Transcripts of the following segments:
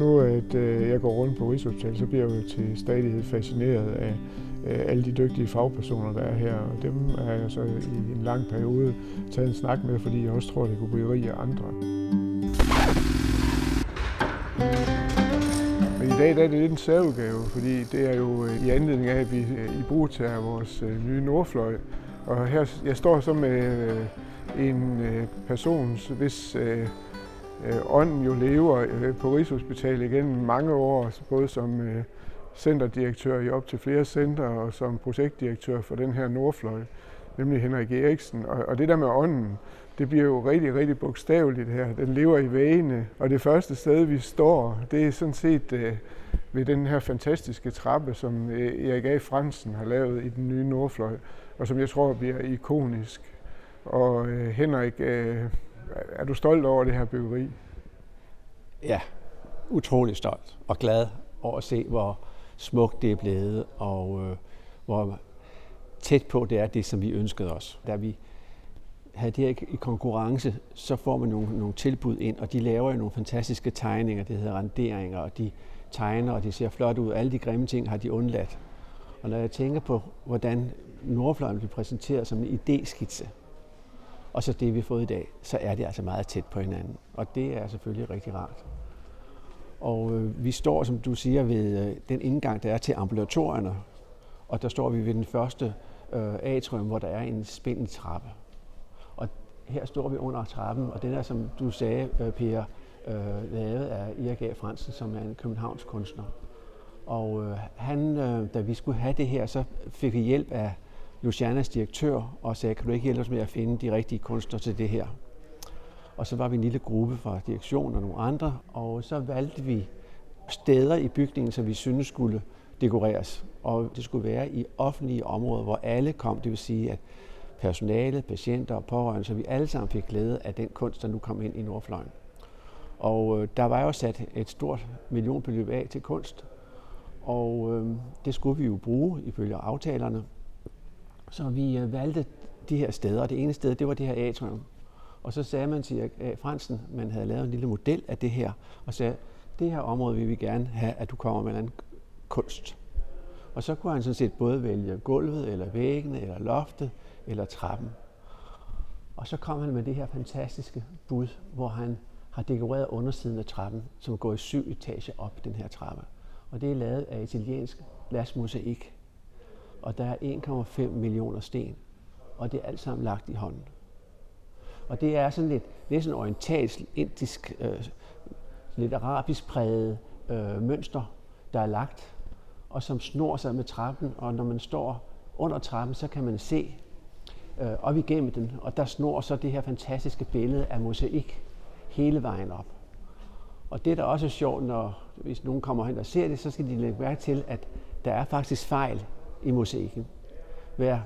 nu, at jeg går rundt på Rigshospitalet, så bliver jeg jo til stadighed fascineret af alle de dygtige fagpersoner, der er her. Og dem har jeg så i en lang periode taget en snak med, fordi jeg også tror, det kunne blive rig af andre. Men i dag der er det lidt en særudgave, fordi det er jo i anledning af, at vi i brug tager vores nye nordfløj. Og her, jeg står så med en person, hvis ånden jo lever på Rigshospitalet igennem mange år, både som centerdirektør i op til flere centre og som projektdirektør for den her nordfløj, nemlig Henrik Eriksen. Og det der med ånden, det bliver jo rigtig, rigtig bogstaveligt her. Den lever i vægene, og det første sted, vi står, det er sådan set ved den her fantastiske trappe, som Erik A. Frandsen har lavet i den nye nordfløj, og som jeg tror bliver ikonisk. Og Henrik, er du stolt over det her byggeri? Ja, utrolig stolt og glad over at se, hvor smukt det er blevet, og hvor tæt på det er det, som vi ønskede os. Da vi havde det her i konkurrence, så får man nogle tilbud ind, og de laver jo nogle fantastiske tegninger, det hedder renderinger, og de tegner, og de ser flot ud. Alle de grimme ting har de undladt. Og når jeg tænker på, hvordan nordfløjen blev præsenteret som en idéskitse, og så det, vi har fået i dag, så er det altså meget tæt på hinanden. Og det er selvfølgelig rigtig rart. Og vi står, som du siger, ved den indgang, der er til ambulatorierne. Og der står vi ved den første atrium, hvor der er en spindeltrappe. Og her står vi under trappen, og den er, som du sagde, Per, lavet af Erik A. Frandsen, som er en københavns kunstner. Og han, da vi skulle have det her, så fik vi hjælp af Lucianas direktør og sagde, kan du ikke hjælpe os med at finde de rigtige kunstnere til det her? Og så var vi en lille gruppe fra direktionen og nogle andre, og så valgte vi steder i bygningen, som vi synes skulle dekoreres. Og det skulle være i offentlige områder, hvor alle kom, det vil sige, at personale, patienter og pårørende, så vi alle sammen fik glæde af den kunst, der nu kom ind i nordfløjen. Og der var jo sat et stort millionbeløb af til kunst, og det skulle vi jo bruge ifølge aftalerne. Så vi valgte de her steder, og det ene sted, det var det her atrium. Og så sagde man til Frandsen, man havde lavet en lille model af det her, og sagde, det her område vil vi gerne have, at du kommer med en anden kunst. Og så kunne han sådan set både vælge gulvet, eller væggene, eller loftet, eller trappen. Og så kom han med det her fantastiske bud, hvor han har dekoreret undersiden af trappen, som går i 7 etager op, den her trappe. Og det er lavet af italiensk glasmosaik. Og der er 1,5 millioner sten, og det er alt sammen lagt i hånden. Og det er sådan lidt næsten orientalsk, indisk, lidt arabisk præget mønster, der er lagt, og som snor sig med trappen, og når man står under trappen, så kan man se op igennem den, og der snor så det her fantastiske billede af mosaik hele vejen op. Og det er da også sjovt, hvis nogen kommer hen og ser det, så skal de lægge mærke til, at der er faktisk fejl i mosaikken. Hver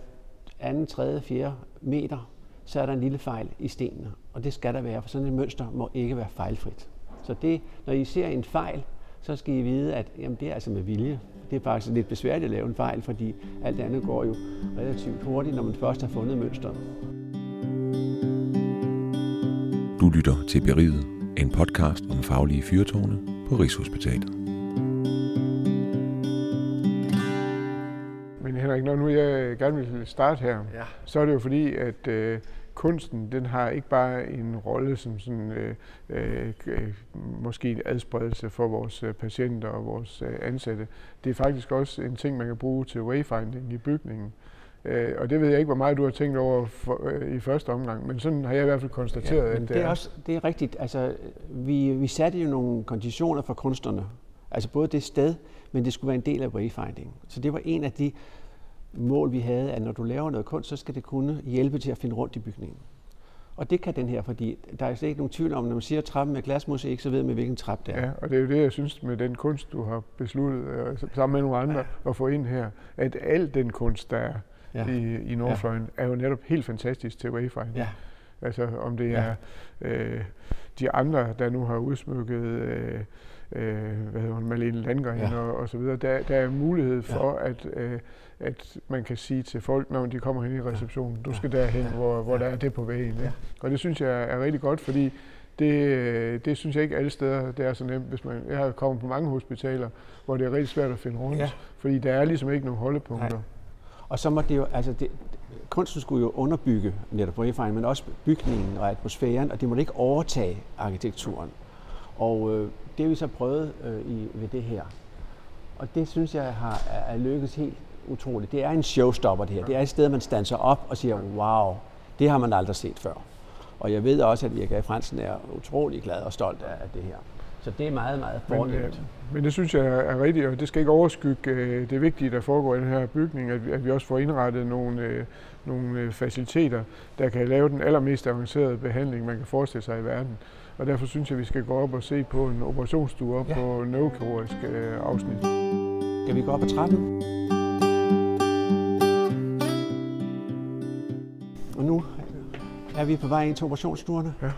anden, tredje, fjerde meter, så er der en lille fejl i stenene. Og det skal der være, for sådan et mønster må ikke være fejlfrit. Så det, når I ser en fejl, så skal I vide, at jamen, det er altså med vilje. Det er faktisk lidt besværligt at lave en fejl, fordi alt andet går jo relativt hurtigt, når man først har fundet mønstret. Du lytter til Beridet, en podcast om faglige fyrtårne på Rigshospitalet. Når nu jeg gerne vil starte her, ja, så er det jo fordi, at kunsten, den har ikke bare en rolle som sådan, måske en adspredelse for vores patienter og vores ansatte. Det er faktisk også en ting, man kan bruge til wayfinding i bygningen. Og det ved jeg ikke, hvor meget du har tænkt over for, i første omgang, men sådan har jeg i hvert fald konstateret, ja, at det er. Også, det er rigtigt. Altså, vi satte jo nogle konditioner for kunstnerne. Altså både det sted, men det skulle være en del af wayfinding. Så det var en af de mål, vi havde, at når du laver noget kunst, så skal det kunne hjælpe til at finde rundt i bygningen. Og det kan den her, fordi der er slet ikke nogen tvivl om, når man siger trappen med glasmosaik, så ved man, hvilken trap det er. Ja, og det er jo det, jeg synes med den kunst, du har besluttet, sammen med nogle andre, ja, at få ind her, at al den kunst, der er, ja, i nordfløjen, ja, er jo netop helt fantastisk til wayfinding. Ja. Altså om det er, ja, de andre, der nu har udsmykket Malene Langar, ja, og så videre. Der er mulighed for, ja, at man kan sige til folk, når de kommer hen i receptionen, du skal derhen, hvor der er det på væggen. Ja. Og det synes jeg er rigtig godt, fordi Det synes jeg ikke alle steder, det er så nemt. Hvis man, jeg har kommet på mange hospitaler, hvor det er rigtig svært at finde rundt, ja. Fordi der er ligesom ikke nogen holdepunkter. Nej. Og så må det jo, altså det, kunsten skulle jo underbygge netop erfaringen, men også bygningen og atmosfæren, og det må ikke overtage arkitekturen. Og det har vi så prøvet ved det her. Og det synes jeg er lykkes helt utroligt. Det er en showstopper det her. Det er et sted, man standser op og siger, wow, det har man aldrig set før. Og jeg ved også, at Erik A. Frandsen er utrolig glad og stolt af det her. Så det er meget, meget fornemt. Men det synes jeg er rigtigt, og det skal ikke overskygge det vigtige, der foregår i den her bygning, at vi også får indrettet nogle faciliteter, der kan lave den allermest avancerede behandling, man kan forestille sig i verden. Og derfor synes jeg, at vi skal gå op og se på en operationsstue op på neurokirurgisk afsnit. Kan vi gå op ad trappen? Og nu er vi på vej ind til operationsstuerne. Ja.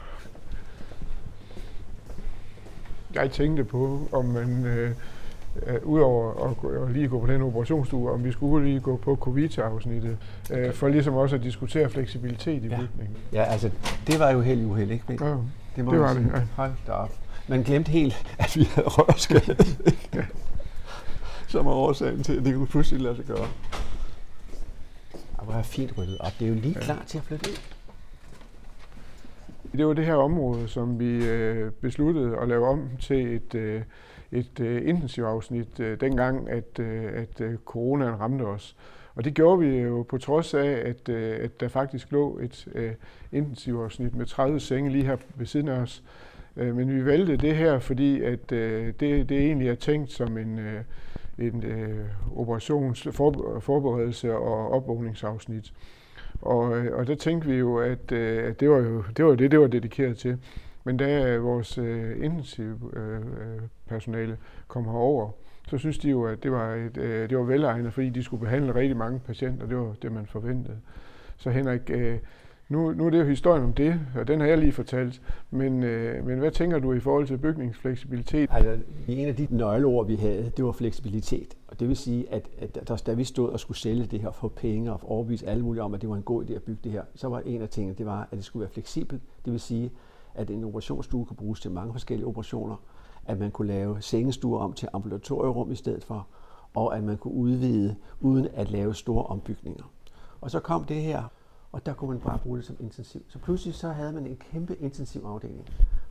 Jeg tænkte på, om man udover at lige gå på den operationsstue, om vi skulle lige gå på covid-afsnittet, for ligesom også at diskutere fleksibilitet i bygningen. Ja, altså det var jo helt uheld, ikke? Men, ja, det var det. Ja. Hold da op. Man glemte helt, at vi havde rørskade, ja. Som er årsagen til, at det kunne pludselig lade sig gøre. Hvor er fint ryddet op. Det er jo lige klar til at flytte ind. Det var det her område, som vi besluttede at lave om til et intensivafsnit, dengang at coronaen ramte os. Og det gjorde vi jo på trods af, at der faktisk lå et intensivafsnit med 30 senge lige her ved siden af os. Men vi valgte det her, fordi at det egentlig er tænkt som en operationsforberedelse og opvågningsafsnit. Og der tænkte vi jo, at det var det var dedikeret til. Men da vores intensivpersonale kom herover, så synes de jo, at det var velegnet, fordi de skulle behandle rigtig mange patienter. Det var det, man forventede. Så Henrik, nu er det jo historien om det, og den har jeg lige fortalt. Men hvad tænker du i forhold til bygningsfleksibilitet? Altså, en af de nøgleord, vi havde, det var fleksibilitet. Og det vil sige, at da vi stod og skulle sælge det her for penge og overbevise alle mulige om, at det var en god idé at bygge det her, så var en af tingene, det var, at det skulle være fleksibelt. Det vil sige, at en operationsstue kunne bruges til mange forskellige operationer, at man kunne lave sengestuer om til ambulatorierum i stedet for, og at man kunne udvide uden at lave store ombygninger. Og så kom det her. Og der kunne man bare bruge det som intensiv. Så pludselig så havde man en kæmpe intensiv afdeling.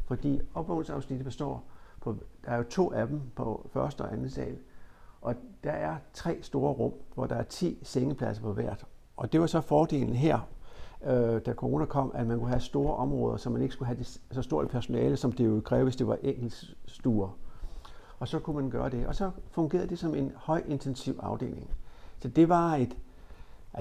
Fordi opvågningsafsnittet består på, der er jo 2 af dem på første og anden sal. Og der er 3 store rum, hvor der er 10 sengepladser på hvert. Og det var så fordelen her, da corona kom, at man kunne have store områder, så man ikke skulle have så stort personale, som det jo krævede, hvis det var enkeltstuer. Og så kunne man gøre det. Og så fungerede det som en højintensiv afdeling. Så det var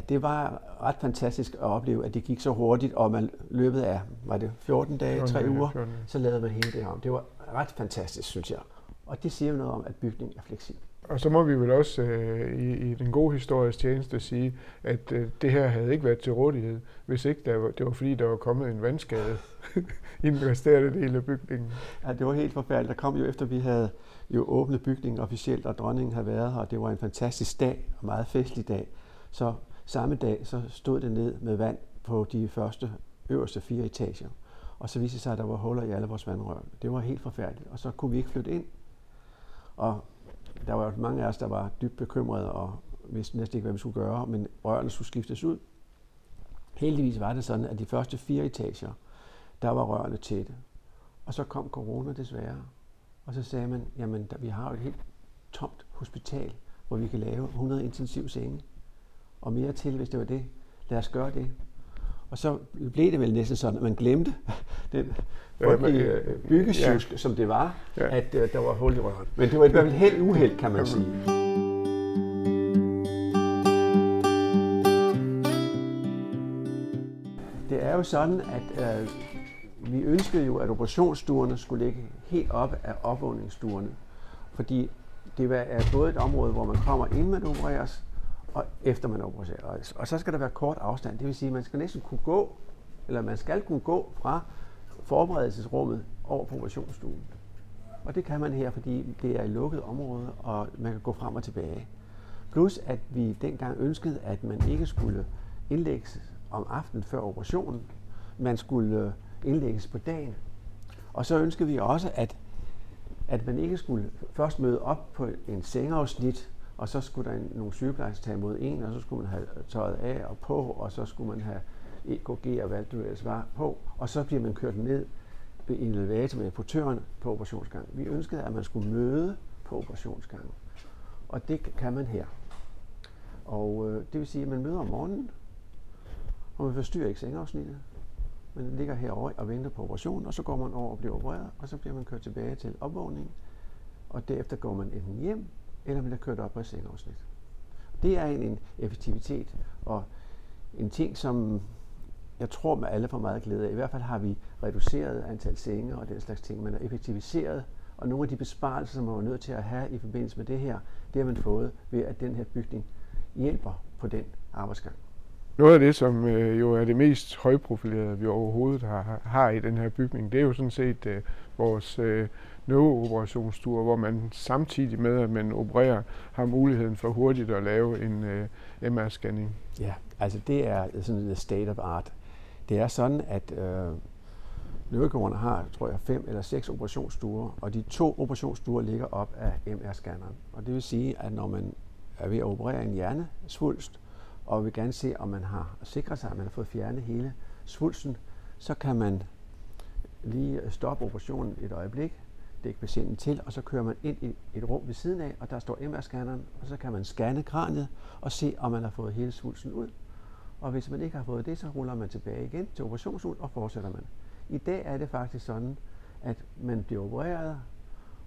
det var ret fantastisk at opleve, at det gik så hurtigt, og man løbet af, var det 14 dage, 3 uger, så lavede man hele det om. Det var ret fantastisk, synes jeg. Og det siger jo noget om, at bygningen er fleksibel. Og så må vi vel også i den gode historiske tjeneste sige, at det her havde ikke været til rådighed, hvis ikke det var fordi, der var kommet en vandskade i den resterende del af bygningen. Ja, det var helt forfærdeligt. Der kom jo efter, vi havde jo åbnet bygningen officielt, og dronningen havde været her, og det var en fantastisk dag, og meget festlig dag. Så samme dag så stod det ned med vand på de øverste 4 etager, og så viste det sig, at der var huller i alle vores vandrør. Det var helt forfærdeligt, og så kunne vi ikke flytte ind. Og der var mange af os, der var dybt bekymrede og vidste næsten ikke, hvad vi skulle gøre, men rørene skulle skiftes ud. Heldigvis var det sådan, at de første 4 etager, der var rørene tætte. Og så kom corona desværre, og så sagde man, jamen vi har jo et helt tomt hospital, hvor vi kan lave 100 intensiv senge. Og mere til, hvis det var det. Lad os gøre det. Og så blev det vel næsten sådan, at man glemte den byggesjusk, som det var, at der var hul i røven. Men det var i hvert fald helt uheld, kan man sige. Det er jo sådan, at vi ønskede jo, at operationsstuerne skulle ligge helt op af opvågningsstuerne. Fordi det er både et område, hvor man kommer, inden man opereres, og efter man opererer. Og så skal der være kort afstand, det vil sige, at man skal kunne gå fra forberedelsesrummet over på operationsstuen. Og det kan man her, fordi det er et lukket område, og man kan gå frem og tilbage. Plus at vi dengang ønskede, at man ikke skulle indlægges om aftenen før operationen, man skulle indlægges på dagen. Og så ønskede vi også, at man ikke skulle først møde op på en sengeafsnit, og så skulle der nogle sygeplejersker tage imod en, og så skulle man have tøjet af og på, og så skulle man have EKG og hvad det ellers var på, og så bliver man kørt ned i en elevator med portøren på operationsgangen. Vi ønskede, at man skulle møde på operationsgangen, og det kan man her. Og det vil sige, at man møder om morgenen, og man forstyrrer ikke sengeafsnittet. Man ligger herovre og venter på operationen, og så går man over og bliver opereret, og så bliver man kørt tilbage til opvågningen, og derefter går man enten hjem, eller man bliver kørt op på et sengeafsnit. Det er en effektivitet, og en ting, som jeg tror, man alle får meget glæde af. I hvert fald har vi reduceret antal senge og den slags ting, man har effektiviseret, og nogle af de besparelser, som man var nødt til at have i forbindelse med det her, det har man fået ved, at den her bygning hjælper på den arbejdsgang. Noget af det, som jo er det mest højprofilerede, vi overhovedet har i den her bygning, det er jo sådan set vores nødoperationssture, hvor man samtidig med, at man opererer, har muligheden for hurtigt at lave en MR-scanning. Ja, altså det er sådan et state of art. Det er sådan, at nødegårdene har, tror jeg, 5 eller 6 operationsstuer, og de 2 operationsstuer ligger op af MR-scanneren. Og det vil sige, at når man er ved at operere en hjernesvulst, og vil gerne se, om man har sikret sig, at man har fået fjernet hele svulsten, så kan man lige stoppe operationen et øjeblik, dække patienten til, og så kører man ind i et rum ved siden af, og der står MR-scanneren, og så kan man scanne kraniet og se, om man har fået hele svulsten ud. Og hvis man ikke har fået det, så ruller man tilbage igen til operationsstolen og fortsætter man. I dag er det faktisk sådan, at man bliver opereret,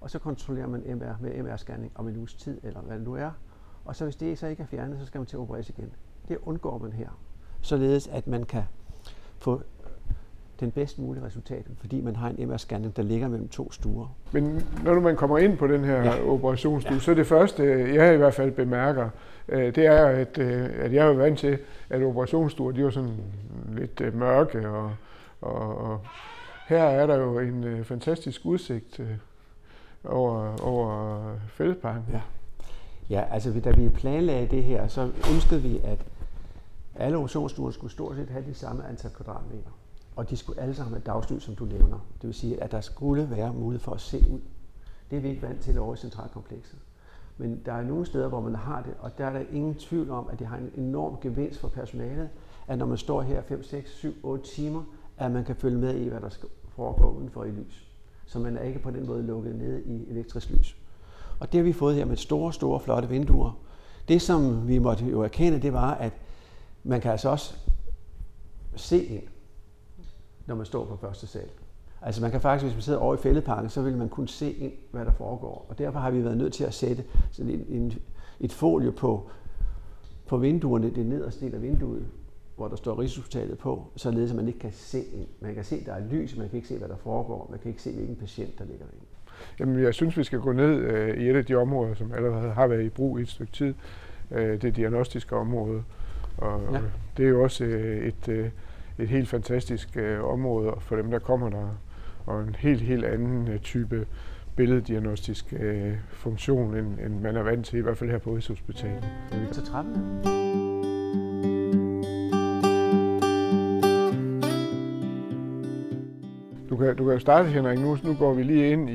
og så kontrollerer man MR med MR-scanning om en uges tid, eller hvad det nu er. Og så hvis det så ikke er fjernet, så skal man til at opereres igen. Det undgår man her, således at man kan få den bedst mulige resultat, fordi man har en MR-scanning, der ligger mellem 2 stuer. Men når man kommer ind på den her operationsstue, så det første, jeg i hvert fald bemærker, det er, at jeg er vant til, at operationsstuer, de er sådan lidt mørke, og her er der jo en fantastisk udsigt over Fælledparken. Ja. Ja, altså da vi planlagde det her, så ønskede vi, at alle operationsstuerne skulle stort set have de samme antal kvadratmeter. Og de skulle alle sammen have dagslys, som du nævner. Det vil sige, at der skulle være mulighed for at se ud. Det er vi ikke vant til over i centralkomplekset. Men der er nogle steder, hvor man har det, og der er der ingen tvivl om, at det har en enorm gevinst for personalet, at når man står her 5, 6, 7, 8 timer, at man kan følge med i, hvad der foregår udenfor i lys. Så man er ikke på den måde lukket ned i elektrisk lys. Og det har vi fået her med store, store, flotte vinduer. Det, som vi måtte jo erkende, det var, at man kan altså også se ind, når man står på første sal. Altså man kan faktisk, hvis man sidder over i Fælledparken, så vil man kunne se ind, hvad der foregår. Og derfor har vi været nødt til at sætte sådan et folie på vinduerne, det nederste del af vinduet, hvor der står Rigshospitalet på, således at man ikke kan se ind. Man kan se, at der er lys, men man kan ikke se, hvad der foregår. Man kan ikke se, hvilken patient, der ligger derinde. Jamen, jeg synes, vi skal gå ned i et af de områder, som allerede har været i brug i et stykke tid. Det diagnostiske område. Og det er jo også et helt fantastisk område for dem, der kommer der. Og en helt, helt anden type billeddiagnostisk funktion, end man er vant til, i hvert fald her på Rigshospitalet. Vi kan tage trappen. Du kan jo starte, Henrik. Nu går vi lige ind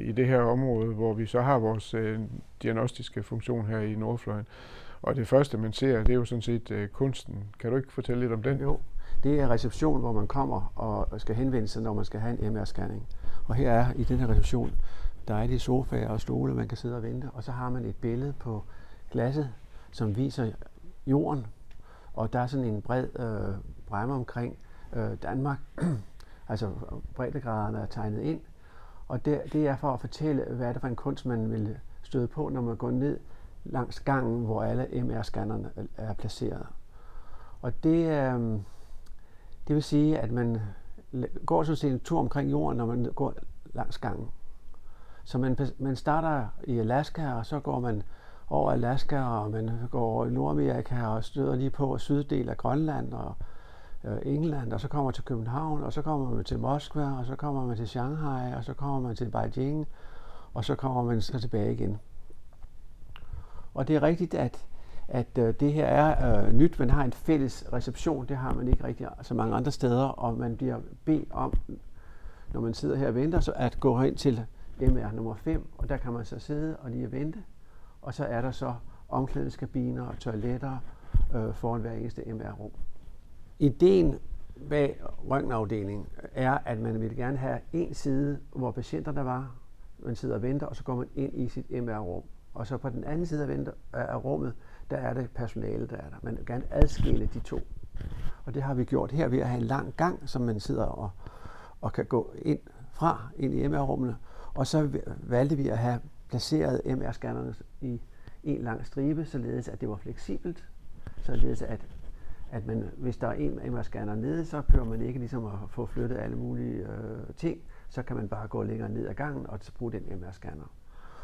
i det her område, hvor vi så har vores diagnostiske funktion her i Nordfløjen. Og det første, man ser, det er jo sådan set kunsten. Kan du ikke fortælle lidt om den? Jo, det er reception, hvor man kommer og skal henvende sig, når man skal have en MR-scanning. Og her er i den her reception dejlige sofaer og stole, man kan sidde og vente. Og så har man et billede på glasset, som viser jorden. Og der er sådan en bred bræmme omkring Danmark. Altså breddegraderne er tegnet ind, og det er for at fortælle, hvad det er for en kunst, man vil støde på, når man går ned langs gangen, hvor alle MR-scannerne er placeret. Og det vil sige, at man går sådan set en tur omkring jorden, når man går langs gangen. Så man starter i Alaska, og så går man over Alaska, og man går over i Nordamerika, og støder lige på syddel af Grønland, og England, og så kommer man til København, og så kommer man til Moskva, og så kommer man til Shanghai, og så kommer man til Beijing, og så kommer man så tilbage igen. Og det er rigtigt, at det her er nyt. Man har en fælles reception, det har man ikke rigtig så mange andre steder, og man bliver bedt om når man sidder her og venter, så at gå hen til MR nummer 5, og der kan man så sidde og lige vente. Og så er der så omklædningskabiner og toiletter foran hver eneste MR-rum. Ideen bag røntgenafdelingen er, at man vil gerne have en side, hvor patienterne var, man sidder og venter, og så går man ind i sit MR-rum. Og så på den anden side af rummet, der er det personale, der er der. Man vil gerne adskille de to. Og det har vi gjort her ved at have en lang gang, som man sidder og kan gå ind fra, ind i MR-rummene. Og så valgte vi at have placeret MR-scannerne i en lang stribe, således at det var fleksibelt, således at man, hvis der er en MR-scanner nede, så behøver man ikke ligesom at få flyttet alle mulige ting, så kan man bare gå længere ned ad gangen og bruge den MR-scanner.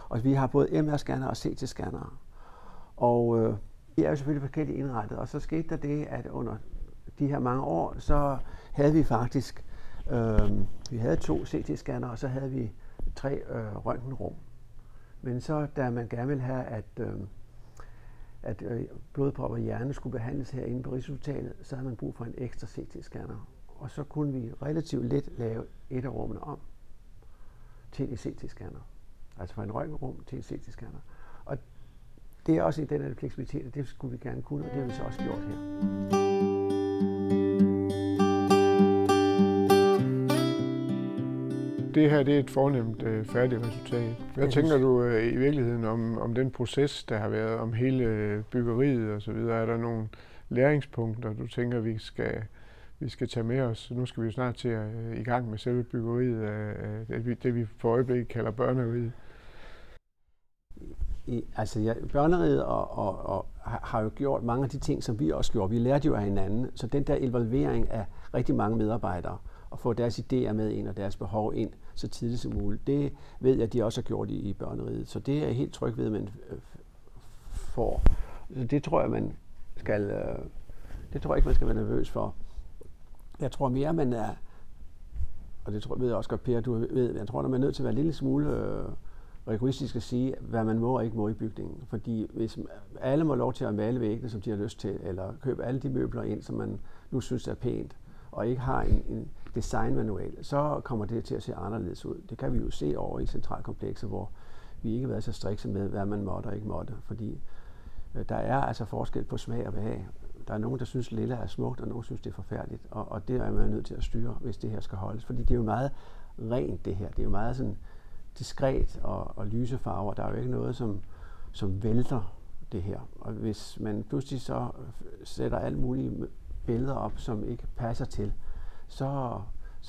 Og vi har både MR-scanner og CT-scanner. Og det er jo selvfølgelig forskelligt indrettet, og så skete der det, at under de her mange år, så havde vi faktisk vi havde 2 CT-scanner, og så havde vi 3 røntgenrum. Men så, da man gerne ville have, at blodpropper og hjerne skulle behandles herinde på Rigshospitalet, så havde man brug for en ekstra CT-scanner. Og så kunne vi relativt let lave et af rummene om til en CT-scanner. Altså fra en røntgenrum til en CT-scanner. Og det er også i den her fleksibilitet, og det skulle vi gerne kunne, og det har vi så også gjort her. Det her det er et fornemt færdigt resultat. Hvad tænker du i virkeligheden om den proces, der har været, om hele byggeriet og så videre? Er der nogle læringspunkter, du tænker, vi skal tage med os? Nu skal vi jo snart til at i gang med selve byggeriet af det, vi for øjeblikket kalder børneriet. Børneriet og har jo gjort mange af de ting, som vi også gjorde. Vi lærte jo af hinanden, så den der involvering af rigtig mange medarbejdere, og få deres idéer med ind og deres behov ind så tidligt som muligt. Det ved jeg, at de også har gjort i børneriet. Så det er jeg helt tryg ved, at man får. Så det tror jeg, det tror jeg ikke, man skal være nervøs for. Jeg tror mere, man er, og det tror, ved jeg også godt, Per, du ved, jeg tror, at man er nødt til at være en lille smule egoistisk at sige, hvad man må og ikke må i bygningen. Fordi hvis alle må lov til at male væggene, som de har lyst til, eller købe alle de møbler ind, som man nu synes er pænt, og ikke har en designmanual, så kommer det til at se anderledes ud. Det kan vi jo se over i centralkomplekser, hvor vi ikke har været så strikse med, hvad man måtte og ikke måtte, fordi der er altså forskel på smag og behag. Der er nogen, der synes, lilla er smukt, og nogen synes, det er forfærdeligt, og det er man nødt til at styre, hvis det her skal holdes, fordi det er jo meget rent det her. Det er jo meget sådan diskret og lyse farver. Der er jo ikke noget, som vælter det her. Og hvis man pludselig så sætter alt muligt billeder op, som ikke passer til, så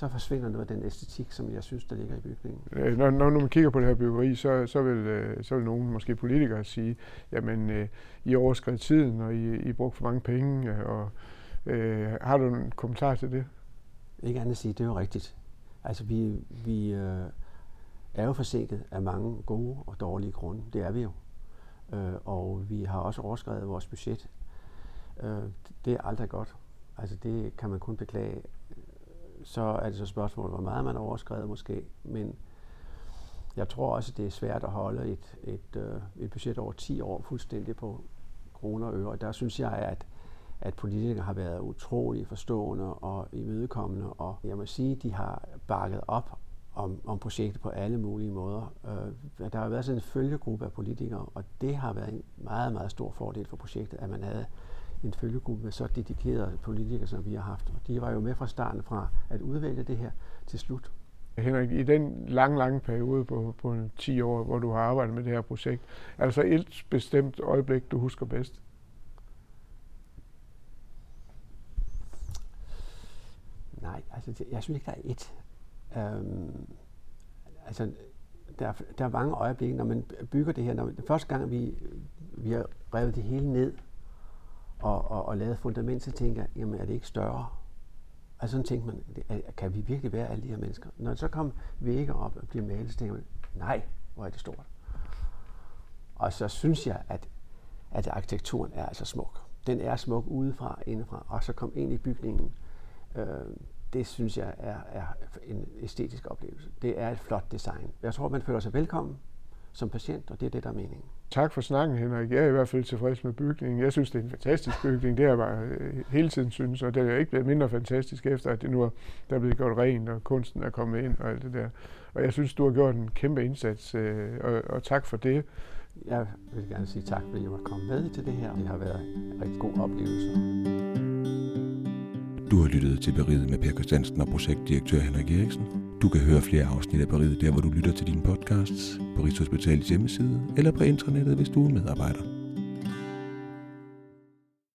forsvinder noget af den æstetik, som jeg synes, der ligger i bygningen. Når man kigger på det her byggeri, så vil nogen, måske politikere, sige, jamen, I overskred tiden, og I brugte for mange penge, og har du en kommentar til det? Ikke andet at sige, det er jo rigtigt. Altså, vi er jo forsinket af mange gode og dårlige grunde. Det er vi jo. Og vi har også overskredet vores budget. Det er aldrig godt. Altså det kan man kun beklage. Så er det så spørgsmålet, hvor meget man har overskredet måske, men jeg tror også, det er svært at holde et budget over 10 år fuldstændig på kroner og øre. Og der synes jeg, at politikere har været utrolig forstående og imødekommende, og jeg må sige, de har bakket op om projektet på alle mulige måder. Der har været sådan en følgegruppe af politikere, og det har været en meget, meget stor fordel for projektet, at man havde en følgegruppe med så dedikerede politikere, som vi har haft. Og de var jo med fra starten fra at udvælge det her til slut. Henrik, i den lange periode på 10 år, hvor du har arbejdet med det her projekt, er der så et bestemt øjeblik, du husker bedst? Nej, altså jeg synes ikke, der er et. Altså, der er mange øjeblikke, når man bygger det her. Første gang, vi har revet det hele ned og lavet fundament, så tænker jeg, jamen er det ikke større? Altså sådan tænkte man, kan vi virkelig være alle de her mennesker? Når det så kom vægge op og blev malet, så tænkte man, nej, hvor er det stort. Og så synes jeg, at arkitekturen er altså smuk. Den er smuk udefra, indefra, og så kom ind i bygningen. Det synes jeg er en æstetisk oplevelse. Det er et flot design. Jeg tror, man føler sig velkommen, som patient, og det er det, der er meningen. Tak for snakken, Henrik. Jeg er i hvert fald tilfreds med bygningen. Jeg synes, det er en fantastisk bygning. Det har jeg bare hele tiden synes, og det er ikke blevet mindre fantastisk efter, at det nu er blevet gjort rent, og kunsten er kommet ind og alt det der. Og jeg synes, du har gjort en kæmpe indsats, og tak for det. Jeg vil gerne sige tak, fordi jeg måtte komme med til det her. Det har været en rigtig god oplevelse. Du har lyttet til Beridet med Per Kristiansen og projektdirektør Henrik Eriksen. Du kan høre flere afsnit af Beridet der, hvor du lytter til dine podcasts, på Rigshospitalets hjemmeside eller på internettet, hvis du er medarbejder.